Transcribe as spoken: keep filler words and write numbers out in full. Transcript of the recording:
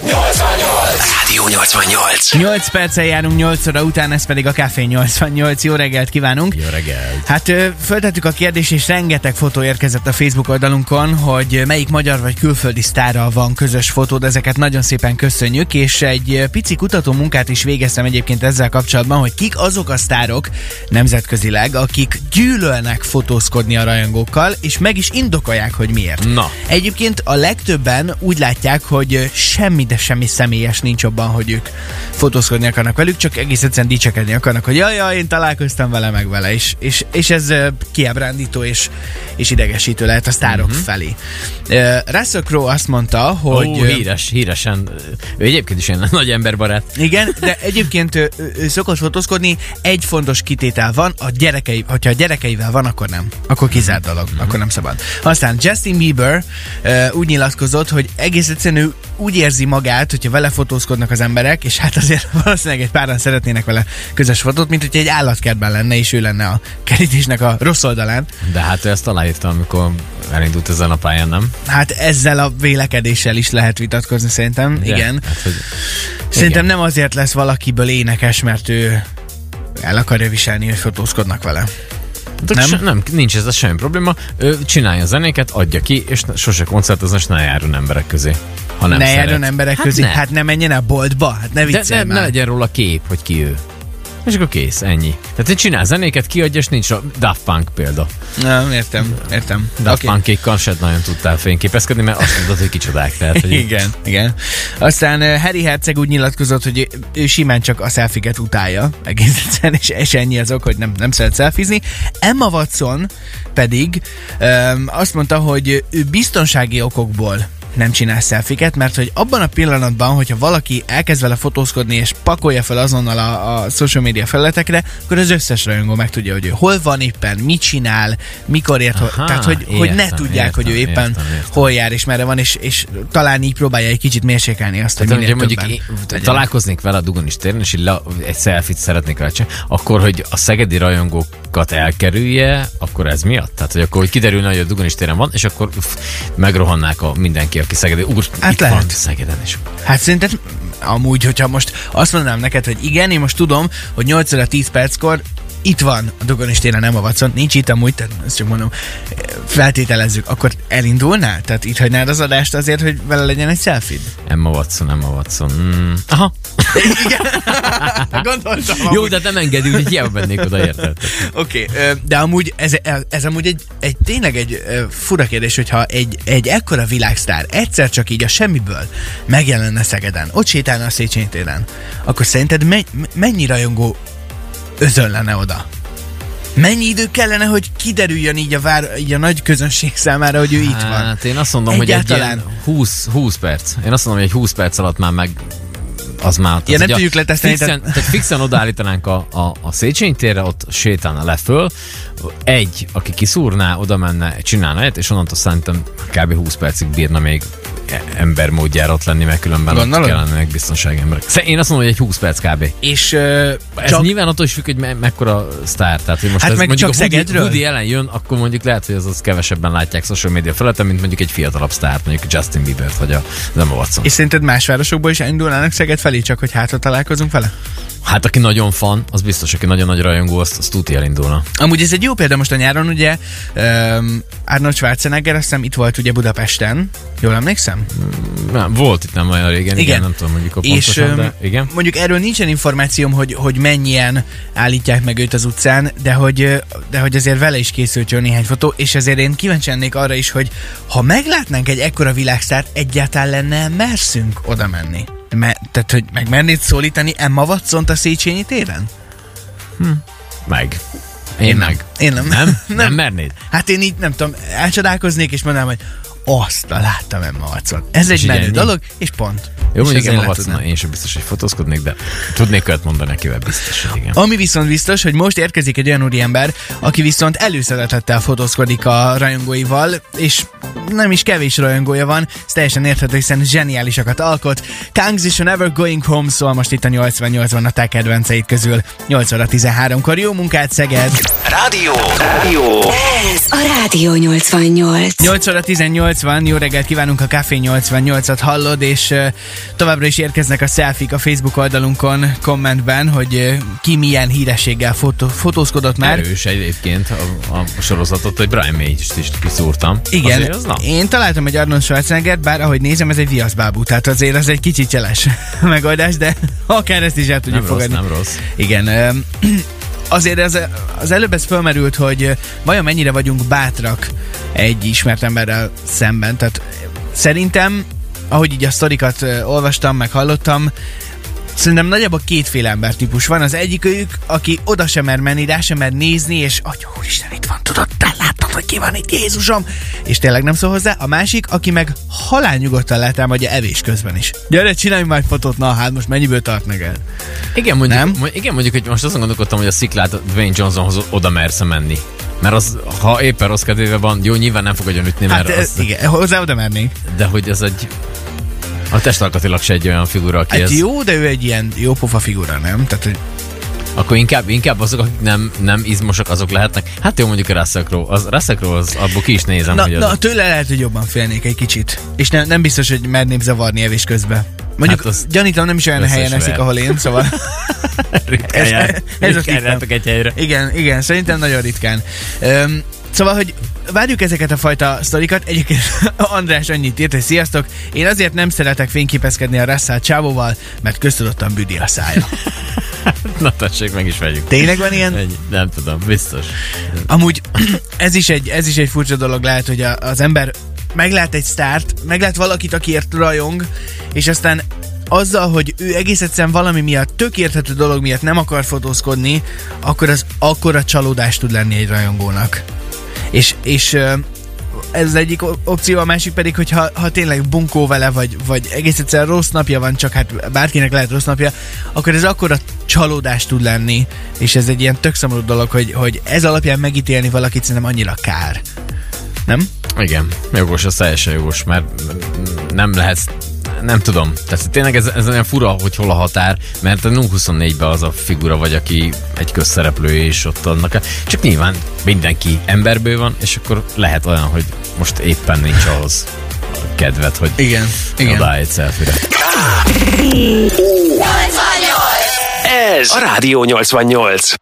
Rádió nyolcvannyolc. nyolc perccel járunk nyolc óra után, ez pedig a Café nyolcvannyolc. Jó reggelt kívánunk! Jó reggelt! Hát föltettük a kérdést, és rengeteg fotó érkezett a Facebook oldalunkon, hogy melyik magyar vagy külföldi sztárral van közös fotód, ezeket nagyon szépen köszönjük, és egy pici kutató munkát is végeztem egyébként ezzel kapcsolatban, hogy kik azok a sztárok nemzetközileg, akik gyűlölnek fotózkodni a rajongókkal, és meg is indokolják, hogy miért. Na. Egyébként a legtöbben úgy látják, hogy semmi, de semmi személyes nincs abban, hogy ők fotózkodni akarnak velük, csak egész egyszerűen dicsekedni akarnak, hogy jaj, jaj, én találkoztam vele, meg vele is. És, és ez kiábrándító és, és idegesítő lehet a sztárok uh-huh. felé. Uh, Russell Crowe azt mondta, hogy... Ó, híres, híresen. Ő egyébként is ilyen nagy emberbarát. Igen, de egyébként ő, ő szokott fotózkodni. Egy fontos kitétel van, a gyerekei, hogyha a gyerekeivel van, akkor nem. Akkor kizárt dolog, uh-huh. akkor nem szabad. Aztán Justin Bieber uh, úgy nyilatkozott, hogy egész egyszerűen ő úgy érzi magát, hogyha vele fotózkodnak az emberek, és hát azért valószínűleg egy páran szeretnének vele közös fotót, mint hogyha egy állatkertben lenne, és ő lenne a kerítésnek a rossz oldalán. De hát ő ezt aláírta, amikor elindult ezen a pályán, nem? Hát ezzel a vélekedéssel is lehet vitatkozni, szerintem. De, igen. Hát, hogy... Szerintem igen. Nem azért lesz valakiből énekes, mert ő el akarja viselni, hogy fotózkodnak vele. Nem? Se, nem, nincs ez a semmi probléma. Ő csinálja a zenéket, adja ki, és sose koncertozna, és ne járjon emberek közé. Ha nem ne szeret. járjon emberek hát közé, ne. hát ne menjen a boltba, hát ne viccelj már. De ne, ne legyen róla kép, hogy ki ő. És akkor kész, ennyi. Tehát én csinál zenéket, kiadja, és nincs a Daft Punk példa. Na, értem, értem. Daft okay. Punkékkal sem nagyon tudtál fényképezkedni, mert azt mondod, hogy kicsodák. Tehát, hogy igen, igen. Aztán Harry Herceg úgy nyilatkozott, hogy ő simán csak a selfiket utálja egész egyszerűen, és ennyi az ok, hogy nem, nem szeret selfizni. Emma Watson pedig öm, azt mondta, hogy ő biztonsági okokból nem csinál selfiket, mert hogy abban a pillanatban, hogyha valaki elkezd vele fotózkodni és pakolja fel azonnal a, a social media felületekre, akkor az összes rajongó meg tudja, hogy ő hol van éppen, mit csinál, mikor ért, Aha, ho- tehát hogy, értem, hogy ne tudják, értem, hogy ő éppen értem, értem. hol jár és merre van, és, és talán így próbálja egy kicsit mérsékelni azt, hogy minél többen. Találkoznék vele a Dugonics téren, és le, egy selfit szeretnék rá csinálni, akkor, hogy a szegedi rajongókat elkerülje, akkor ez miatt? Tehát, hogy akkor hogy kiderülne, hogy a Dugonics téren van, és akkor uff, megrohannák a mindenki, aki Szegeden. Úr, hát itt lehet. Van Szegeden is. Hát szerinted amúgy, hogyha most azt mondanám neked, hogy igen, én most tudom, hogy nyolc óra tíz perckor itt van a Dugonics téren Emma Watson, nincs itt amúgy, tehát ezt csak mondom, feltételezzük, akkor elindulnál? Tehát itt hagynád az adást azért, hogy vele legyen egy selfie? Emma Watson, Emma Watson. Mm. Aha. Igen. Gondoltam. Jó, amúgy. De nem engedünk, hogy hiába mennék oda, érted. Oké, okay, de amúgy ez, ez amúgy egy, egy tényleg egy fura kérdés, hogyha egy, egy ekkora világsztár egyszer csak így a semmiből megjelenne Szegeden, ott sétálna a Széchenyi téren, akkor szerinted me, mennyi rajongó özönlene oda? Mennyi idő kellene, hogy kiderüljön így a, vár, így a nagy közönség számára, hogy ő hát, itt van? Hát én azt mondom, egyáltalán... hogy egy húsz, húsz perc. Én azt mondom, hogy egy húsz perc alatt már meg az már... Az ja, nem tudjuk leteszteni. Fixen, tehát fixen odaállítanánk a, a, a Széchenyi térre, ott sétálna le föl. Egy, aki kiszúrná, oda menne, csinálna egyet, és onnantól szerintem kb. húsz percig bírna még ember módjára ott lenni, mert különben Gondolod? ott kellene biztonsági emberek. Én azt mondom, hogy egy húsz perc kb. És uh, ez csak... nyilván attól is függ, hogy me- mekkora sztár. Tehát, most hát ez meg mondjuk csak Szegedről. Ha Woody Allen jön, akkor mondjuk lehet, hogy az, az kevesebben látják social media felületen, mint mondjuk egy fiatalabb sztárt, mondjuk Justin Biebert vagy a Emma Watson. És szerinted más városokból is indulnának Szeged felé, csak hogy hátra találkozunk vele? Hát aki nagyon fan, az biztos, aki nagyon nagy rajongó, azt, azt tudja elindulna. Amúgy ez egy jó példa most a nyáron, ugye um, Arnold Schwarzenegger, azt hiszem itt volt ugye Budapesten, jól emlékszem? Nem, volt itt nem olyan régen, igen, igen nem tudom mondjuk a pontosan, és, de igen. Mondjuk erről nincsen információm, hogy, hogy mennyien állítják meg őt az utcán, de hogy, de hogy azért vele is készült jön néhány fotó, és azért én kíváncsi lennék arra is, hogy ha meglátnánk egy ekkora világszárt, egyáltalán lenne merszünk oda menni. Me, tehát, hogy megmernéd szólítani Emma Watsont a Széchenyi téren? Hm. Meg. Én, én meg. Én nem. Nem? nem. Nem mernéd? Hát én így, nem tudom, elcsodálkoznék, és mondanám, hogy azt láttam Emma Watson. Ez és egy menő dolog, és pont. Jó, és mondjuk Emma Watson, én sem biztos, hogy fotózkodnék, de tudnék költ mondani nekivel biztos, hogy igen. Ami viszont biztos, hogy most érkezik egy olyan úriember, aki viszont előszeretettel fotózkodik a rajongóival, és nem is kevés rajongója van, ez teljesen érthető, hiszen zseniálisakat alkot. Kangs is a Never Going Home, szóval most itt a nyolcvannyolcban a te kedvenceid közül. nyolc óra tizenháromkor. Jó munkát, Szeged! Rádió! Rádió! Ez a Rádió nyolcvannyolc. nyolc óra tizennyolc. nyolcvan. Jó reggelt kívánunk, a Café nyolcvannyolcat hallod, és uh, továbbra is érkeznek a selfie-k a Facebook oldalunkon kommentben, hogy uh, ki milyen hírességgel fotó, fotózkodott már. Erős egyébként a, a sorozatot, hogy Brian May-t is kiszúrtam. Igen, az én találtam egy Arnold Schwarzenegger, bár ahogy nézem, ez egy viaszbábú, tehát azért az egy kicsit jeles megoldás, de akár ezt is el tudjuk fogadni. Nem rossz. Igen, uh, azért ez, az előbb ez felmerült, hogy vajon mennyire vagyunk bátrak egy ismert emberrel szemben. Tehát szerintem, ahogy így a sztorikat olvastam, meg hallottam, szerintem nagyjából kétféle embertípus van. Az egyik ők, aki oda sem mer menni, rá sem mer nézni, és atya úristen, itt van, tudod, te láttad, hogy ki van itt, Jézusom! És tényleg nem szól hozzá. A másik, aki meg halálnyugodtan letámadja evés közben is. Gyere, csinálj már fotót, na hát most mennyiből tart meg el? Igen, mondjuk, nem? Igen, mondjuk, hogy most azon gondolkodtam, hogy a sziklát Dwayne Johnsonhoz oda mersz menni. Mert az, ha éppen rossz kedvével van, jó, nyilván nem fog agyon ütni, mert hát, az... igen, hozzá oda mernénk. De hogy ez egy... A testalkatilag se egy olyan figura, aki hát ez... jó, de ő egy ilyen jó pofa figura, nem? Tehát, hogy... Akkor inkább, inkább azok, akik nem, nem izmosak, azok lehetnek. Hát jó, mondjuk a Russell Crowe. Az Russell Crowe, az abból ki is nézem. Na, hogy na az... tőle lehet, hogy jobban félnék egy kicsit. És ne, nem biztos, hogy merném zavarni evés közben. Mondjuk hát gyanítom, nem is olyan helyen eszik, ahol én, szóval... ritkán jár, ez ritkán jártok egy helyre. Igen, igen, szerintem nagyon ritkán. Um, Szóval, hogy várjuk ezeket a fajta sztorikat. Egyébként András annyit írt, hogy sziasztok, én azért nem szeretek fényképezkedni a Russell csávóval, mert köztudottan büdi a szája. Na tessék, meg is vegyük. Tényleg van ilyen? Egy, nem tudom, biztos. Amúgy ez is egy, ez is egy furcsa dolog lehet, hogy a, az ember meglát egy sztárt, meglát valakit, akiért rajong, és aztán azzal, hogy ő egész egyszerűen valami miatt, tök érthető dolog miatt nem akar fotózkodni, akkor az akkora csalódás tud lenni egy rajongónak. És, és ez az egyik opció, a másik pedig, hogy ha, ha tényleg bunkó vele, vagy, vagy egész egyszerűen rossz napja van, csak hát bárkinek lehet rossz napja, akkor ez akkora csalódás tud lenni, és ez egy ilyen tök szomorú dolog, hogy, hogy ez alapján megítélni valakit szerintem annyira kár. Nem? Igen, jogos, az teljesen jogos, mert nem lehetsz, nem tudom. Tehát tényleg ez, ez olyan fura, hogy hol a határ, mert a nulla huszonnégyben az a figura vagy, aki egy közszereplő, és ott annak. Csak nyilván mindenki emberből van, és akkor lehet olyan, hogy most éppen nincs ahhoz kedved, hogy igen, igen. Odállj egy selfie-re. Ez a Rádió nyolcvannyolc.